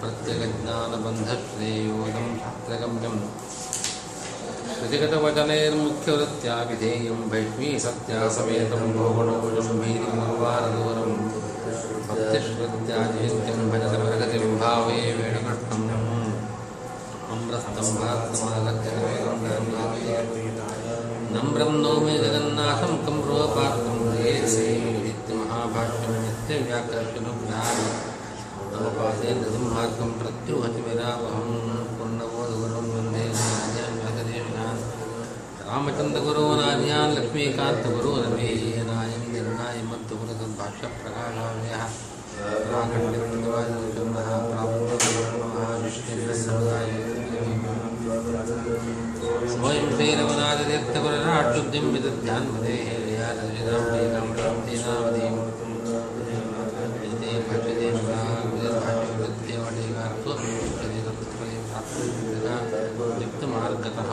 ಪ್ರತ್ಯಗಜ್ಞಾನಬಂಧಶ್ರೇಯೋದಂ ಶಾಸ್ತ್ರಗಮ್ಯಂ ಶ್ರುತಿಗತವಚನೈರ್ಮುಖ್ಯವೃತ್ತ್ಯಾ ವಿಧೇಯಂ ವೈಷ್ಣೀ ಸತ್ಯಾ ಸಮೇತಂ ಭೋಗಣೋಜಂ ಭೈರಿಮೂರ್ವಾರದೂರಂ ಭಕ್ತಿಶ್ರುತ್ಯಾ ನಿತ್ಯಂ ಭಜತಮರ್ಗತಿಂ ಭಾವೇ ವೇಣುಕೃಷ್ಣಂ ಅಮೃತಂ ನಮ್ರಂ ನೌಮಿ ಜಗನ್ನಾಥಂ ಕಂ ರೂಪಾರ್ಥಂ ಧೇಯಸೇ ನಿತ್ಯಮಹಾಭಾಷ್ಯಂ ನಿತ್ಯವ್ಯಾಕರ್ಷಣವ್ಯಾನಿ ನವಪಾದೇಂದ್ರ ಸಂಹಾರ್ಕಂ ಪ್ರತ್ಯುಹತಿ ವಿರಾವಹಂ ಪೂರ್ಣಬೋಧಗುರುಂ ವಂದೇ ರಾಮಚಂದ್ರಗುರುವನಾರ್ಯಾನ್ ಲಕ್ಷ್ಮೀಕಾಂತಗುರುವರಮೇನಾಯಂ ನಿರ್ಣಾಯ ಮತ್ತು ಗುರುತದ್ಭಾಷ್ಯಪ್ರಕಾಶಾಲಯ ಸ್ವಯಂ ಶ್ರೀರಮನಾಥತೀರ್ಥಗುರರಾಕ್ಷುಬ್ಧಿಂ ವಿದಧ್ಯಾನ್ಮದೇ ಯುಕ್ತಮಾರ್ಗತಃ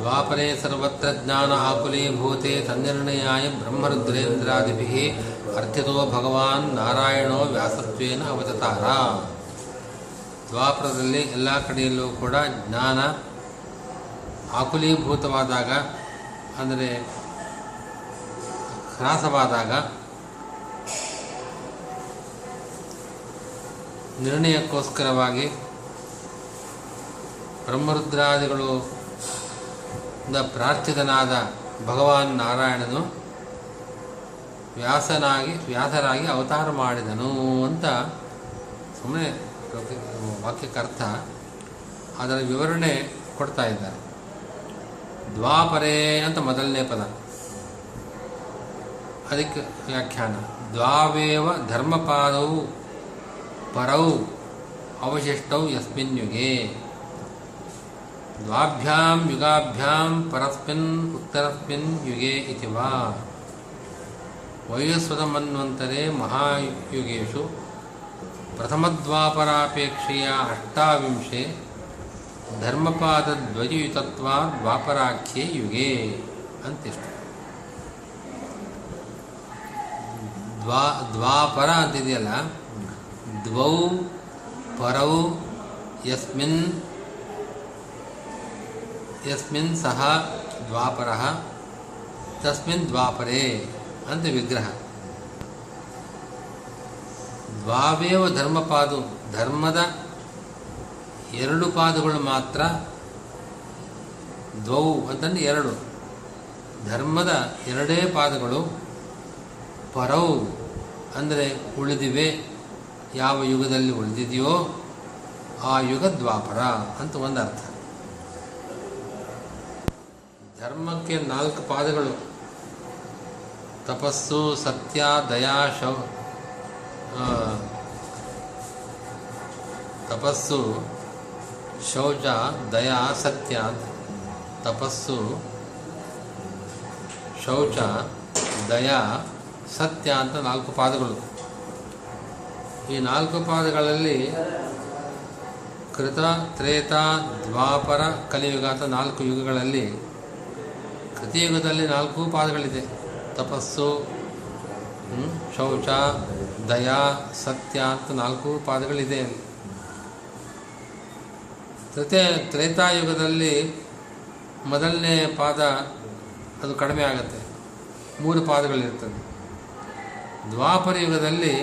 ದ್ವಾಪರೇ ಸರ್ವತ್ರ ಜ್ಞಾನ ಆಕುಲೀಭೂತೆ ತನ್ನಿರ್ಣಯಾಯ ಬ್ರಹ್ಮರುದ್ರೇಂದ್ರಾದಿಭಿಃ ಅರ್ಥಿತೋ ಭಗವಾನ್ ನಾರಾಯಣೋ ವ್ಯಾಸತ್ವೇನ ಅವತತಾರ. ದ್ವಾಪರದಲ್ಲಿ ಎಲ್ಲ ಕಡೆಯಲ್ಲೂ ಕೂಡ ಜ್ಞಾನ ಆಕುಲೀಭೂತವಾದಾಗ ಅಂದರೆ ಹ್ರಾಸವಾದಾಗ ನಿರ್ಣಯಕ್ಕೋಸ್ಕರವಾಗಿ ಬ್ರಹ್ಮರುದ್ರಾದಿಗಳು ಪ್ರಾರ್ಥಿತನಾದ ಭಗವಾನ್ ನಾರಾಯಣನು ವ್ಯಾಸರಾಗಿ ಅವತಾರ ಮಾಡಿದನು ಅಂತ ಸುಮ್ಮನೆ ವಾಕ್ಯಕ್ಕರ್ಥ ಅದರ ವಿವರಣೆ ಕೊಡ್ತಾ ಇದ್ದಾರೆ. ದ್ವಾಪರೇ ಅಂತ ಮೊದಲನೇ ಪದ, ಅದಕ್ಕೆ ವ್ಯಾಖ್ಯಾನ ದ್ವಾವೇವ ಧರ್ಮಪಾದೌ ಪರೌ ಅವಶಿಷ್ಟೌ ಯಸ್ಮಿನ್ ಯುಗೆ. ದ್ವಾಭ್ಯಾಂ ಯುಗಾಭ್ಯಾಂ ಪರಸ್ಮಿನ್ ಉತ್ತರಸ್ಮಿನ್ ಯುಗೆ ಇತಿ ವಾ ವಯಸ್ವತಮನ್ವಂತರೇ ಮಹಾಯುಗೇಷು ಪ್ರಥಮದ್ವಾಪರಾಪೇಕ್ಷೆಯ ಅಷ್ಟಾವಿಂಶೆ ಧರ್ಮಪಾದದ್ವಯಯುತತ್ವಾ ದ್ವಾಪರಾಖ್ಯೆ ಯುಗೆ ಅಂತಿಷ್ಟು. ದ್ವಾಪರ ಅಂತಿದೆಯಲ್ಲ, ದ್ವೌ ಪರೌ ಯಸ್ಮಿನ್ ಯಸ್ಮಿನ್ ಸಹ ದ್ವಾಪರಃ ತಸ್ಮಿನ್ ದ್ವಾಪರೇ ಅಂತ ವಿಗ್ರಹ. ದ್ವಾವೇವ ಧರ್ಮಪಾದು, ಧರ್ಮದ ಎರಡು ಪಾದಗಳು ಮಾತ್ರ, ದ್ವೌ ಅಂತಂದರೆ ಎರಡು, ಧರ್ಮದ ಎರಡೇ ಪಾದಗಳು ಪರೌ ಅಂದರೆ ಉಳಿದಿವೆ, ಯಾವ ಯುಗದಲ್ಲಿ ಉಳಿದಿದೆಯೋ ಆ ಯುಗ ದ್ವಾಪರ ಅಂತ ಒಂದು ಅರ್ಥ. ಧರ್ಮಕ್ಕೆ ನಾಲ್ಕು ಪಾದಗಳು, ತಪಸ್ಸು, ಸತ್ಯ, ದಯಾ, ಶೌಚ, ದಯಾ, ಸತ್ಯ. ತಪಸ್ಸು, ಶೌಚ, ದಯಾ, ಸತ್ಯ ಅಂತ ನಾಲ್ಕು ಪಾದಗಳು. ಈ ನಾಲ್ಕು ಪಾದಗಳಲ್ಲಿ ಕೃತ, ತ್ರೇತ, ದ್ವಾಪರ, ಕಲಿಯುಗ ಅಂತ ನಾಲ್ಕು ಯುಗಗಳಲ್ಲಿ, ಕೃತಿಯುಗದಲ್ಲಿ ನಾಲ್ಕು ಪಾದಗಳಿದೆ, ತಪಸ್ಸು, ಶೌಚ, ದಯಾ, ಸತ್ಯ ಅಂತ ನಾಲ್ಕು ಪಾದಗಳಿದೆ. ತ್ರೇತಾಯುಗದಲ್ಲಿ ಮೊದಲನೇ ಪಾದ ಅದು ಕಡಿಮೆ ಆಗುತ್ತೆ, ಮೂರು ಪಾದಗಳಿರ್ತದೆ. ದ್ವಾಪರ ಯುಗದಲ್ಲಿ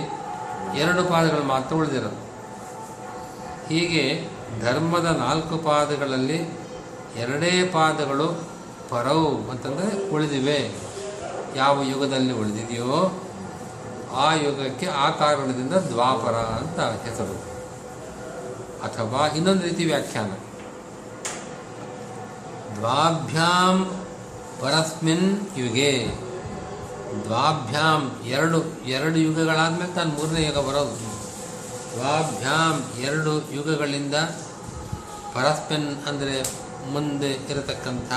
ಎರಡು ಪಾದಗಳು ಮಾತ್ರ ಉಳಿದಿರೋದು. ಹೀಗೆ ಧರ್ಮದ ನಾಲ್ಕು ಪಾದಗಳಲ್ಲಿ ಎರಡೇ ಪಾದಗಳು ಪರವು ಅಂತಂದರೆ ಉಳಿದಿವೆ, ಯಾವ ಯುಗದಲ್ಲಿ ಉಳಿದಿದೆಯೋ ಆ ಯುಗಕ್ಕೆ ಆ ಕಾರಣದಿಂದ ದ್ವಾಪರ ಅಂತ ಹೆಸರು. ಅಥವಾ ಇನ್ನೊಂದು ರೀತಿ ವ್ಯಾಖ್ಯಾನ, ದ್ವಾಭ್ಯಾಂ ಪರಸ್ಮಿನ್ ಯುಗೆ, ದ್ವಾಭ್ಯಾಂ ಎರಡು ಯುಗಗಳಾದಮೇಲೆ ತಾನು ಮೂರನೇ ಯುಗ ಬರೋದು. ದ್ವಾಭ್ಯಾಂ ಎರಡು ಯುಗಗಳಿಂದ ಪರಸ್ಮಿನ್ ಅಂದರೆ ಮುಂದೆ ಇರತಕ್ಕಂಥ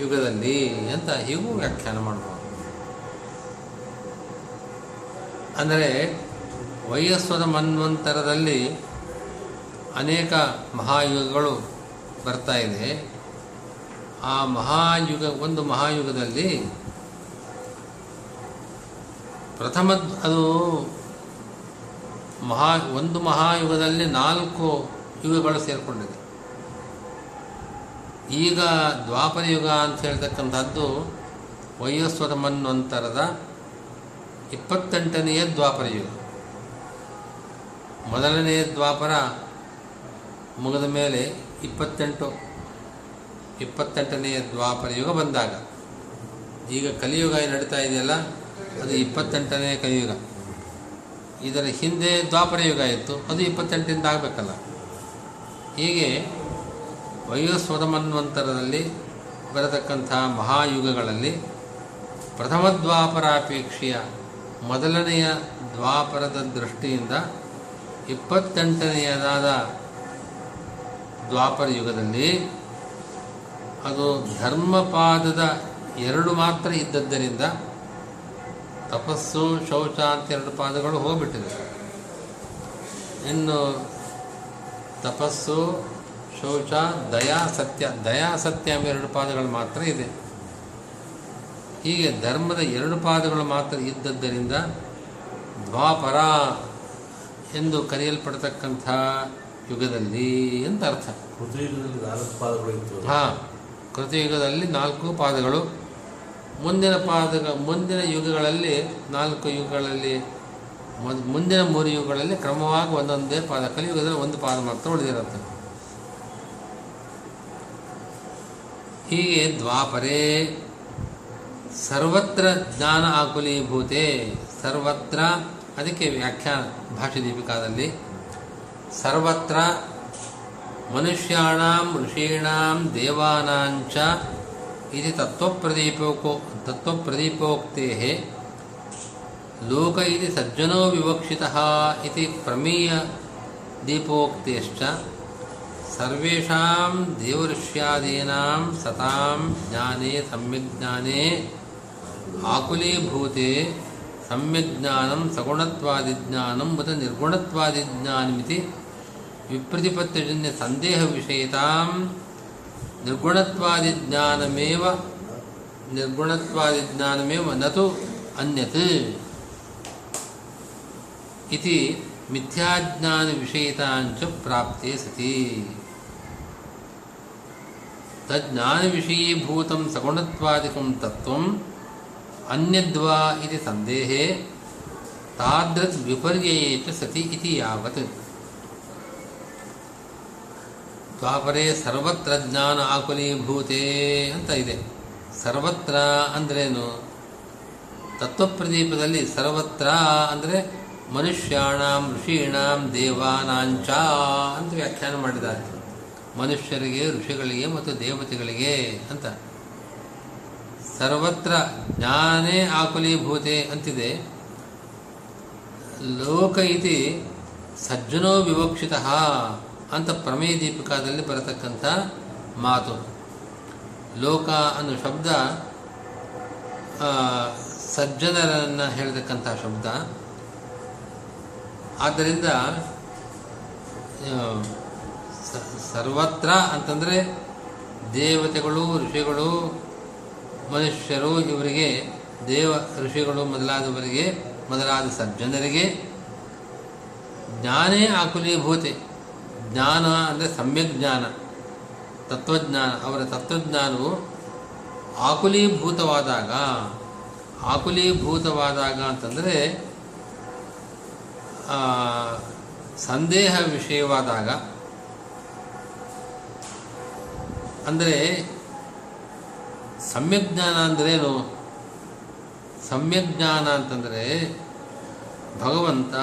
ಯುಗದಲ್ಲಿ ಅಂತ ಹೀಗೂ ವ್ಯಾಖ್ಯಾನ ಮಾಡಬಹುದು. ಅಂದರೆ ವೈಯಸ್ವದ ಮನ್ವಂತರದಲ್ಲಿ ಅನೇಕ ಮಹಾಯುಗಗಳು ಬರ್ತಾ ಇದೆ. ಆ ಒಂದು ಮಹಾಯುಗದಲ್ಲಿ ಪ್ರಥಮ ಅದು ಒಂದು ಮಹಾಯುಗದಲ್ಲಿ 4 ಯುಗಗಳು ಸೇರಿಕೊಂಡಿದೆ. ಈಗ ದ್ವಾಪರ ಯುಗ ಅಂತ ಹೇಳ್ತಕ್ಕಂಥದ್ದು ವೈಯಸ್ವದ ಮನ್ವಂತರದ 28ನೇ ದ್ವಾಪರ ಯುಗ. ಮೊದಲನೇ ದ್ವಾಪರ ಮುಗಿದ ಮೇಲೆ 28ನೇ ದ್ವಾಪರ ಯುಗ ಬಂದಾಗ, ಈಗ ಕಲಿಯುಗ ನಡೀತಾ ಇದೆಯಲ್ಲ, ಅದು 28ನೇ ಕಲಿಯುಗ. ಇದರ ಹಿಂದೆ ದ್ವಾಪರ ಯುಗ ಇತ್ತು, ಅದು 28 ಆಗಬೇಕಲ್ಲ. ಹೀಗೆ ವಯೋಸ್ವದ ಮನ್ವಂತರದಲ್ಲಿ ಬರತಕ್ಕಂಥ ಮಹಾಯುಗಗಳಲ್ಲಿ ಪ್ರಥಮ ದ್ವಾಪರಾಪೇಕ್ಷೆಯ ಮೊದಲನೆಯ ದ್ವಾಪರದ ದೃಷ್ಟಿಯಿಂದ 28ನೇದಾದ ದ್ವಾಪರ ಯುಗದಲ್ಲಿ ಅದು ಧರ್ಮಪಾದದ 2 ಮಾತ್ರ ಇದ್ದದ್ದರಿಂದ ತಪಸ್ಸು ಶೌಚ ಅಂತ 2 ಪಾದಗಳು ಹೋಗಿಬಿಟ್ಟಿದೆ. ಇನ್ನು ತಪಸ್ಸು ಶೌಚ ದಯಾ ಸತ್ಯ ಎಂಬ 2 ಪಾದಗಳು ಮಾತ್ರ ಇದೆ. ಹೀಗೆ ಧರ್ಮದ 2 ಪಾದಗಳು ಮಾತ್ರ ಇದ್ದದ್ದರಿಂದ ದ್ವಾಪರ ಎಂದು ಕರೆಯಲ್ಪಡ್ತಕ್ಕಂಥ ಯುಗದಲ್ಲಿ ಅಂತ ಅರ್ಥ. ಕೃತಯುಗದಲ್ಲಿ 4 ಪಾದಗಳು, ಮುಂದಿನ 4 ಯುಗಗಳಲ್ಲಿ ಮುಂದಿನ 3 ಯುಗಗಳಲ್ಲಿ ಕ್ರಮವಾಗಿ ಒಂದೊಂದೇ ಪಾದ, ಕಲಿಯುಗದಲ್ಲಿ ಒಂದು ಪಾದ ಮಾತ್ರ ಉಳಿದಿರುತ್ತೆ. ಹೀಗೆ ದ್ವಾಪರೇ ಸರ್ವತ್ರ ಜ್ಞಾನ ಆಕುಲೀಭೂತೆ, ಸರ್ವತ್ರ ಅದಕ್ಕೆ ವ್ಯಾಖ್ಯಾನ ಭಾಷ್ಯದೀಪಿಕಾದಲ್ಲಿ ಸರ್ವತ್ರ ಮನುಷ್ಯಾಣಾಂ ಋಷೀಣಾಂ ದೇವಾನಾಂಚ ಇತಿ ತತ್ವಪ್ರದೀಪೋಕ್ತೆ ಲೋಕ ಇತಿ ಸಜ್ಜನೋ ವಿವಕ್ಷಿತಃ ಇತಿ ಪ್ರಮೇಯ ದೀಪೋಕ್ತೇಶ್ಚ ಸರ್ವೇಷಾಂ ದೇವಋಷ್ಯಾದೀನಾಂ ಸತಾಂ ಜ್ಞಾನೇ ಸಮ್ಯಜ್ಞಾನೇ ಆಕುಲೀಭೂತೆ ಸಮ್ಯಜ್ಞಾನಂ ಸಗುಣತ್ವಾದಿಜ್ಞಾನಂ ಮತ್ತು ನಿರ್ಗುಣತ್ವಾದಿಜ್ಞಾನಮಿತಿ ವಿಪ್ರತಿಪತ್ತಜನ್ಯ ಸಂದೇಹ ವಿಷಯತಾಂ ನಿರ್ಗುಣತ್ವಾದಿಜ್ಞಾನಮೇವ ನತು ಅನ್ಯತ್ ಇತಿ ಮಿಥ್ಯಾಜ್ಞಾನ ವಿಷಯಿತಾಂಚ ಪ್ರಾಪ್ತೇ ಸತಿ ತಜ್ಞಾನ ವಿಷಯೀಭೂತಂ ಸಗುಣತ್ವಾದಿಕಂ ತತ್ವಂ ಅನ್ಯದ್ವಾ ಇತಿ ಸಂದೇಹೇ ತಾದೃತ್ ವಿಪರ್ಯಯೇ ಚ ಸತಿ ಇತಿ ಯಾವತ್. ದ್ವಾಪರೇ ಸರ್ವತ್ರ ಜ್ಞಾನ ಆಕುಲೀಭೂತೇ ಅಂತ ಇದೆ. ಸರ್ವತ್ರ ಅಂದ್ರೇನು? ತತ್ವಪ್ರದೀಪದಲ್ಲಿ ಸರ್ವತ್ರ ಅಂದರೆ ಮನುಷ್ಯಾಣಾಂ ಋಷೀಣಾಂ ದೇವಾನಾಂಚ ಅಂತ ವ್ಯಾಖ್ಯಾನ ಮಾಡಿದ್ದಾರೆ. ಮನುಷ್ಯರಿಗೆ, ಋಷಿಗಳಿಗೆ ಮತ್ತು ದೇವತೆಗಳಿಗೆ ಅಂತ ಸರ್ವತ್ರ ಜ್ಞಾನೇ ಆಕುಲೀಭೂತೆ ಅಂತಿದೆ. ಲೋಕ ಇತಿ ಸಜ್ಜನೋ ವಿವಕ್ಷಿತಃ ಅಂತ ಪ್ರಮೇಯ ದೀಪಿಕಾದಲ್ಲಿ ಬರತಕ್ಕಂಥ ಮಾತು. ಲೋಕ ಅನ್ನೋ ಶಬ್ದ ಸಜ್ಜನರನ್ನು ಹೇಳ್ತಕ್ಕಂಥ ಶಬ್ದ. ಆದ್ದರಿಂದ ಸರ್ವತ್ರ ಅಂತಂದರೆ ದೇವತೆಗಳು, ಋಷಿಗಳು, ಮನುಷ್ಯರು, ಇವರಿಗೆ ಋಷಿಗಳು ಮೊದಲಾದ ಸಜ್ಜನರಿಗೆ ಜ್ಞಾನೇ ಆಕುಲೀಭೂತೆ. ಜ್ಞಾನ ಅಂದರೆ ಸಮ್ಯಕ್ ಜ್ಞಾನ, ತತ್ವಜ್ಞಾನ. ಅವರ ತತ್ವಜ್ಞಾನವು ಆಕುಲೀಭೂತವಾದಾಗ ಅಂತಂದರೆ ಸಂದೇಹ ವಿಷಯವಾದಾಗ, ಅಂದರೆ ಸಮ್ಯಜ್ಞಾನ ಅಂದ್ರೇನು? ಸಮ್ಯಜ್ಞಾನ ಅಂತಂದರೆ ಭಗವಂತ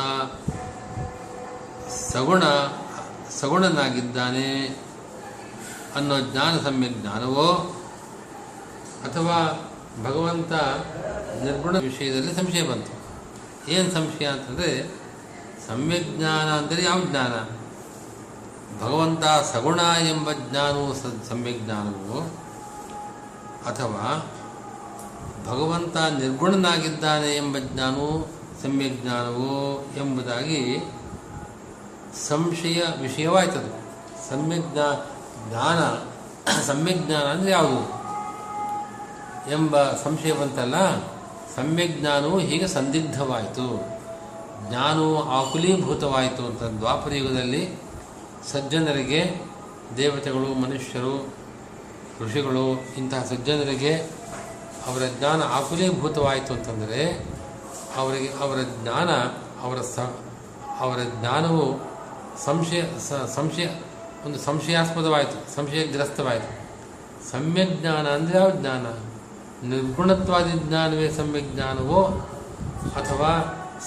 ಸಗುಣನಾಗಿದ್ದಾನೆ ಅನ್ನೋ ಜ್ಞಾನ ಸಮ್ಯಜ್ಞಾನವೋ, ಅಥವಾ ಭಗವಂತ ನಿರ್ಗುಣ ವಿಷಯದಲ್ಲಿ ಸಂಶಯ ಬಂತು. ಏನು ಸಂಶಯ ಅಂತಂದರೆ, ಸಮ್ಯಜ್ಞಾನ ಅಂದರೆ ಯಾವ ಜ್ಞಾನ? ಭಗವಂತ ಸಗುಣ ಎಂಬ ಜ್ಞಾನವು ಸಮ್ಯಜ್ಞಾನವೋ, ಅಥವಾ ಭಗವಂತ ನಿರ್ಗುಣನಾಗಿದ್ದಾನೆ ಎಂಬ ಜ್ಞಾನವು ಸಮ್ಯಜ್ಞಾನವೋ ಎಂಬುದಾಗಿ ಸಂಶಯ ವಿಷಯವಾಯ್ತದು. ಸಮ್ಯಜ್ಞಾನ ಸಮ್ಯಜ್ಞಾನ ಅಂದರೆ ಯಾವುದು ಎಂಬ ಸಂಶಯ ಬಂತಲ್ಲ. ಸಮ್ಯಜ್ಞಾನವು ಹೀಗೆ ಸಂದಿಗ್ಧವಾಯಿತು, ಜ್ಞಾನವು ಆಕುಲೀಭೂತವಾಯಿತು ಅಂತ. ದ್ವಾಪರಯುಗದಲ್ಲಿ ಸಜ್ಜನರಿಗೆ ದೇವತೆಗಳು, ಮನುಷ್ಯರು, ಋಷಿಗಳು, ಇಂತಹ ಸಜ್ಜನರಿಗೆ ಅವರ ಜ್ಞಾನ ಆಕುಲೀಭೂತವಾಯಿತು ಅಂತಂದರೆ ಅವರಿಗೆ ಅವರ ಜ್ಞಾನವು ಸಂಶಯಾಸ್ಪದವಾಯಿತು, ಸಂಶಯಗ್ರಸ್ತವಾಯಿತು. ಸಮ್ಯಜ್ಞಾನ ಅಂದರೆ ಯಾವ ಜ್ಞಾನ? ನಿರ್ಗುಣತ್ವಾದಿ ಜ್ಞಾನವೇ ಸಮ್ಯಜ್ಞಾನವೋ ಅಥವಾ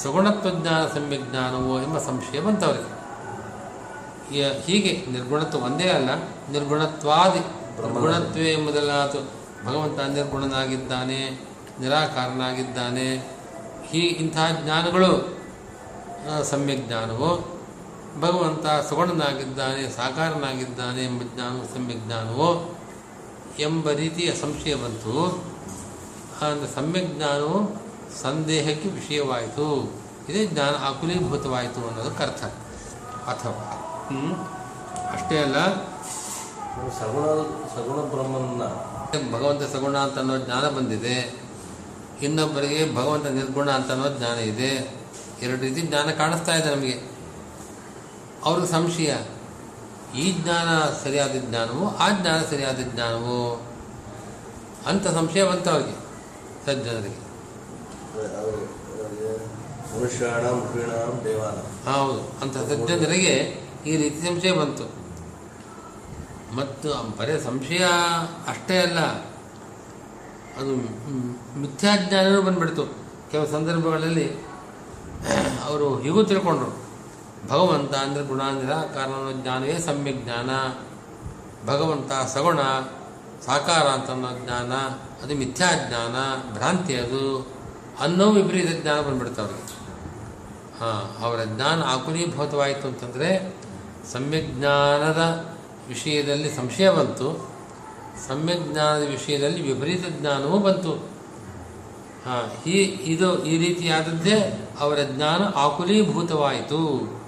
ಸಗುಣತ್ವಜ್ಞಾನ ಸಮ್ಯಜ್ಞಾನವೋ ಎಂಬ ಸಂಶಯ ಬಂತವರಿಗೆ. ಹೀಗೆ ನಿರ್ಗುಣತ್ವ ಒಂದೇ ಅಲ್ಲ, ನಿರ್ಗುಣತ್ವಾದಿ ಗುಣತ್ವೇ ಎಂಬುದಲ್ಲಾತು. ಭಗವಂತ ನಿರ್ಗುಣನಾಗಿದ್ದಾನೆ, ನಿರಾಕಾರನಾಗಿದ್ದಾನೆ. ಇಂತಹ ಜ್ಞಾನಗಳು ಸಮ್ಯಜ್ಞಾನವು. ಭಗವಂತ ಸುಗುಣನಾಗಿದ್ದಾನೆ, ಸಾಕಾರನಾಗಿದ್ದಾನೆ ಎಂಬ ಜ್ಞಾನವು ಸಮ್ಯಜ್ಞಾನವು ಎಂಬ ರೀತಿಯ ಸಂಶಯ ಬಂತು. ಅಂದರೆ ಸಮ್ಯಜ್ಞಾನವು ಸಂದೇಹಕ್ಕೆ ವಿಷಯವಾಯಿತು, ಇದೇ ಜ್ಞಾನ ಆಕುಲೀಭೂತವಾಯಿತು ಅನ್ನೋದಕ್ಕೆ ಅರ್ಥ. ಅಥವಾ ಅಷ್ಟೇ ಅಲ್ಲ, ಸಗುಣ ಬ್ರಹ್ಮನ ಭಗವಂತ ಸಗುಣ ಅಂತ ಅನ್ನೋ ಜ್ಞಾನ ಬಂದಿದೆ, ಇನ್ನೊಬ್ಬರಿಗೆ ಭಗವಂತ ನಿರ್ಗುಣ ಅಂತ ಅನ್ನೋ ಜ್ಞಾನ ಇದೆ. ಎರಡು ರೀತಿ ಜ್ಞಾನ ಕಾಣಿಸ್ತಾ ಇದೆ ನಮಗೆ. ಅವ್ರಿಗೆ ಸಂಶಯ, ಈ ಜ್ಞಾನ ಸರಿಯಾದ ಜ್ಞಾನವೋ ಆ ಜ್ಞಾನ ಸರಿಯಾದ ಜ್ಞಾನವೋ ಅಂತ ಸಂಶಯ ಬಂತ ಅವ್ರಿಗೆ, ಸಜ್ಜನರಿಗೆ. ಹೌದು, ಅಂತ ಸಜ್ಜನರಿಗೆ ಈ ರೀತಿ ಸಂಶಯ ಬಂತು. ಮತ್ತು ಬರೀ ಸಂಶಯ ಅಷ್ಟೇ ಅಲ್ಲ, ಅದು ಮಿಥ್ಯಾಜ್ಞಾನವೂ ಬಂದುಬಿಡ್ತು. ಕೆಲವು ಸಂದರ್ಭಗಳಲ್ಲಿ ಅವರು ಹೀಗೂ ತಿಳ್ಕೊಂಡ್ರು, ಭಗವಂತ ಅಂದರೆ ಗುಣ ಅಂದಿರ ಕಾರಣ ಜ್ಞಾನವೇ ಸಮ್ಯಜ್ಞಾನ, ಭಗವಂತ ಸಗುಣ ಸಾಕಾರ ಅಂತ ಅನ್ನೋ ಜ್ಞಾನ ಅದು ಮಿಥ್ಯಾಜ್ಞಾನ, ಭ್ರಾಂತಿ ಅದು ಅನ್ನೋ ವಿಪರೀತ ಜ್ಞಾನ ಬಂದುಬಿಡ್ತಾವ್ರಿಗೆ. ಅವರ ಜ್ಞಾನ ಆಕುಲೀಭೂತವಾಯಿತು ಅಂತಂದರೆ ಸಮ್ಯಜ್ಞಾನದ ವಿಷಯದಲ್ಲಿ ಸಂಶಯ ಬಂತು, ಸಮ್ಯಜ್ಞಾನದ ವಿಷಯದಲ್ಲಿ ವಿಪರೀತ ಜ್ಞಾನವೂ ಬಂತು. ಈ ರೀತಿಯಾದದ್ದೇ ಅವರ ಜ್ಞಾನ ಆಕುಲೀಭೂತವಾಯಿತು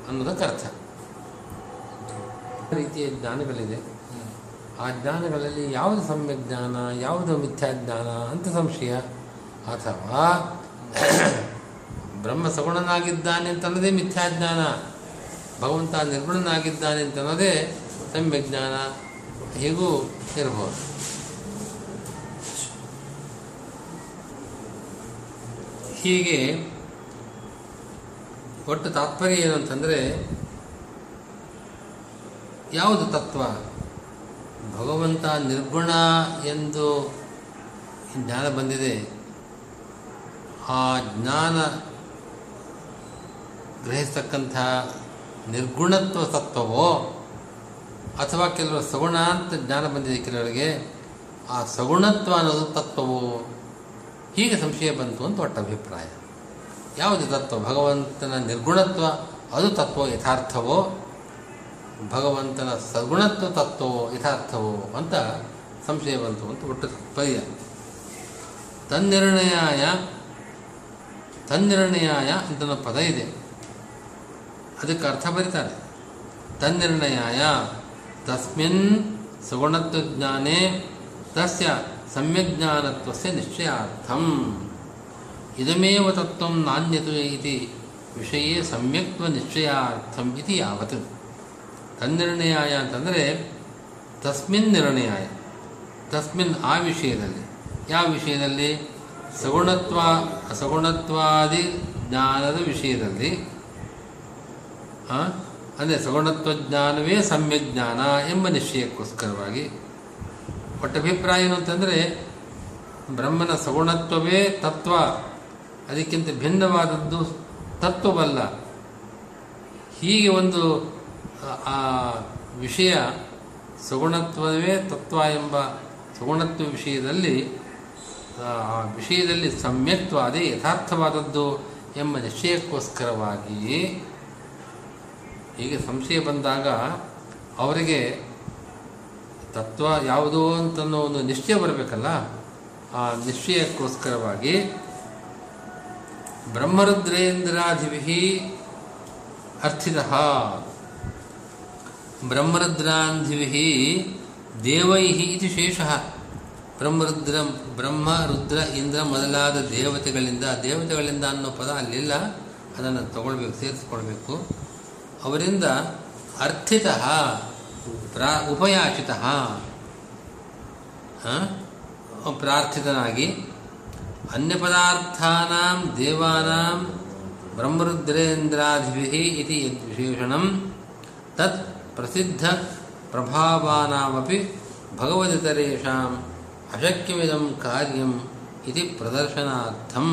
ಅನ್ನೋದಕ್ಕೆ ಅರ್ಥ. ರೀತಿಯ ಜ್ಞಾನಗಳಿದೆ, ಆ ಜ್ಞಾನಗಳಲ್ಲಿ ಯಾವುದು ಸಮ್ಯಜ್ಞಾನ, ಯಾವುದು ಮಿಥ್ಯಾಜ್ಞಾನ ಅಂತ ಸಂಶಯ. ಅಥವಾ ಬ್ರಹ್ಮ ಸಗುಣನಾಗಿದ್ದಾನೆ ಅಂತನ್ನೋದೇ ಮಿಥ್ಯಾಜ್ಞಾನ, ಭಗವಂತ ನಿರ್ಗುಣನಾಗಿದ್ದಾನೆ ಅಂತನ್ನೋದೇ ಸಮ್ಯಜ್ಞಾನ, ಹೀಗೂ ಇರಬಹುದು. ಹೀಗೆ ಒಟ್ಟು ತಾತ್ಪರ್ಯ ಏನು ಅಂತಂದರೆ, ಯಾವುದು ತತ್ವ? ಭಗವಂತ ನಿರ್ಗುಣ ಎಂದು ಜ್ಞಾನ ಬಂದಿದೆ, ಆ ಜ್ಞಾನ ಗ್ರಹಿಸತಕ್ಕಂಥ ನಿರ್ಗುಣತ್ವ ತತ್ವವೋ ಅಥವಾ ಕೆಲವರು ಸಗುಣ ಅಂತ ಜ್ಞಾನ ಬಂದಿದೆ ಕೆಲವರಿಗೆ, ಆ ಸಗುಣತ್ವ ಅನ್ನೋದು ತತ್ವವೋ? ಹೀಗೆ ಸಂಶಯ ಬಂತು ಅಂತ ಒಟ್ಟ ಅಭಿಪ್ರಾಯ. ಯಾವುದು ತತ್ವ? ಭಗವಂತನ ನಿರ್ಗುಣತ್ವ ಅದು ತತ್ವ ಯಥಾರ್ಥವೋ, ಭಗವಂತನ ಸಗುಣತ್ವ ತತ್ವವೋ ಯಥಾರ್ಥವೋ ಅಂತ ಸಂಶಯ ಬಂತು ಅಂತ ಒಟ್ಟು ಪರ್ಯ. ತನ್ನಿರ್ಣಯಾಯ ಅಂತ ಪದ ಇದೆ, ಅದಕ್ಕೆ ಅರ್ಥ ಬರೀತಾರೆ. ತನ್ನಿರ್ಣಯಾಯ ತಸ್ಮಿನ್ ಸಗುಣತ್ವಜ್ಞಾನೇ ತಸ್ಯ ಸಮ್ಯಜ್ಞಾನತ್ವಸ್ಯ ನಿಶ್ಚಯಾರ್ಥಂ ಇದಮೇವ ತತ್ವಂ ನಾನ್ಯತು ಇತಿ ವಿಷಯೇ ಸಮ್ಯಕ್ತ್ವ ನಿಶ್ಚಯಾರ್ಥಂ ಇತಿ ಯಾವತ್. ತನ್ನಿರ್ಣಯಾಯ ಅಂತಂದರೆ ತಸ್ಮಿನ್ ನಿರ್ಣಯಾಯ, ತಸ್ಮಿನ್ ಆ ವಿಷಯದಲ್ಲಿ. ಯಾವ ವಿಷಯದಲ್ಲಿ? ಸಗುಣತ್ವಾದಿ ಜ್ಞಾನದ ವಿಷಯದಲ್ಲಿ. ಅಂದರೆ ಸಗುಣತ್ವಜ್ಞಾನವೇ ಸಮ್ಯಜ್ಞಾನ ಎಂಬ ನಿಶ್ಚಯಕ್ಕೋಸ್ಕರವಾಗಿ ಒಟ್ಟಭಿಪ್ರಾಯ ಏನು ಅಂತಂದರೆ, ಬ್ರಹ್ಮನ ಸಗುಣತ್ವವೇ ತತ್ವ, ಅದಕ್ಕಿಂತ ಭಿನ್ನವಾದದ್ದು ತತ್ವವಲ್ಲ. ಹೀಗೆ ಒಂದು ಆ ವಿಷಯ ಸಗುಣತ್ವವೇ ತತ್ವ ಎಂಬ ಸಗುಣತ್ವ ವಿಷಯದಲ್ಲಿ ಸಮ್ಯಕ್ತ್ವ ಅದೇ ಯಥಾರ್ಥವಾದದ್ದು ಎಂಬ ನಿಶ್ಚಯಕ್ಕೋಸ್ಕರವಾಗಿ ಹೀಗೆ ಸಂಶಯ ಬಂದಾಗ ಅವರಿಗೆ ತತ್ವ ಯಾವುದೋ ಅಂತನ್ನೋ ಒಂದು ನಿಶ್ಚಯ ಬರಬೇಕಲ್ಲ, ಆ ನಿಶ್ಚಯಕ್ಕೋಸ್ಕರವಾಗಿ ಬ್ರಹ್ಮರುದ್ರೇಂದ್ರಾಧಿಭಿಃ ಅರ್ಥಿತಃ. ಬ್ರಹ್ಮರುದ್ರಾಧಿಭಿಃ ದೇವೈಃ ಇತಿ ಶೇಷಃ. ಬ್ರಹ್ಮ ರುದ್ರ ಇಂದ್ರ ಮೊದಲಾದ ದೇವತೆಗಳಿಂದ ಅನ್ನೋ ಪದ ಅಲ್ಲಿಲ್ಲ, ಅದನ್ನು ತಗೊಳ್ಬೇಕು, ಸೇರಿಸ್ಕೊಳ್ಬೇಕು. ಅವರಿಂದ ಅರ್ಥಿತಃ ಉಪಯಾಚಿತಃ ಪ್ರಾರ್ಥಿತನಾಗಿ, ಅನ್ಯಪದಾರ್ಥಾನಾಂ ದೇವಾನಾಂ ಬ್ರಹ್ಮರುದ್ರೇಂದ್ರಾಧಿಭಿಃ ಇತಿ ಯದ್ವಿಶೇಷಣಂ ತತ್ ಪ್ರಸಿದ್ಧ ಪ್ರಭಾವಾನಾಮಪಿ ಭಗವದಿತರೇಷಾಂ ಅಶಕ್ಯಮಿದಂ ಕಾರ್ಯಂ ಇತಿ ಪ್ರದರ್ಶನಾರ್ಥಂ.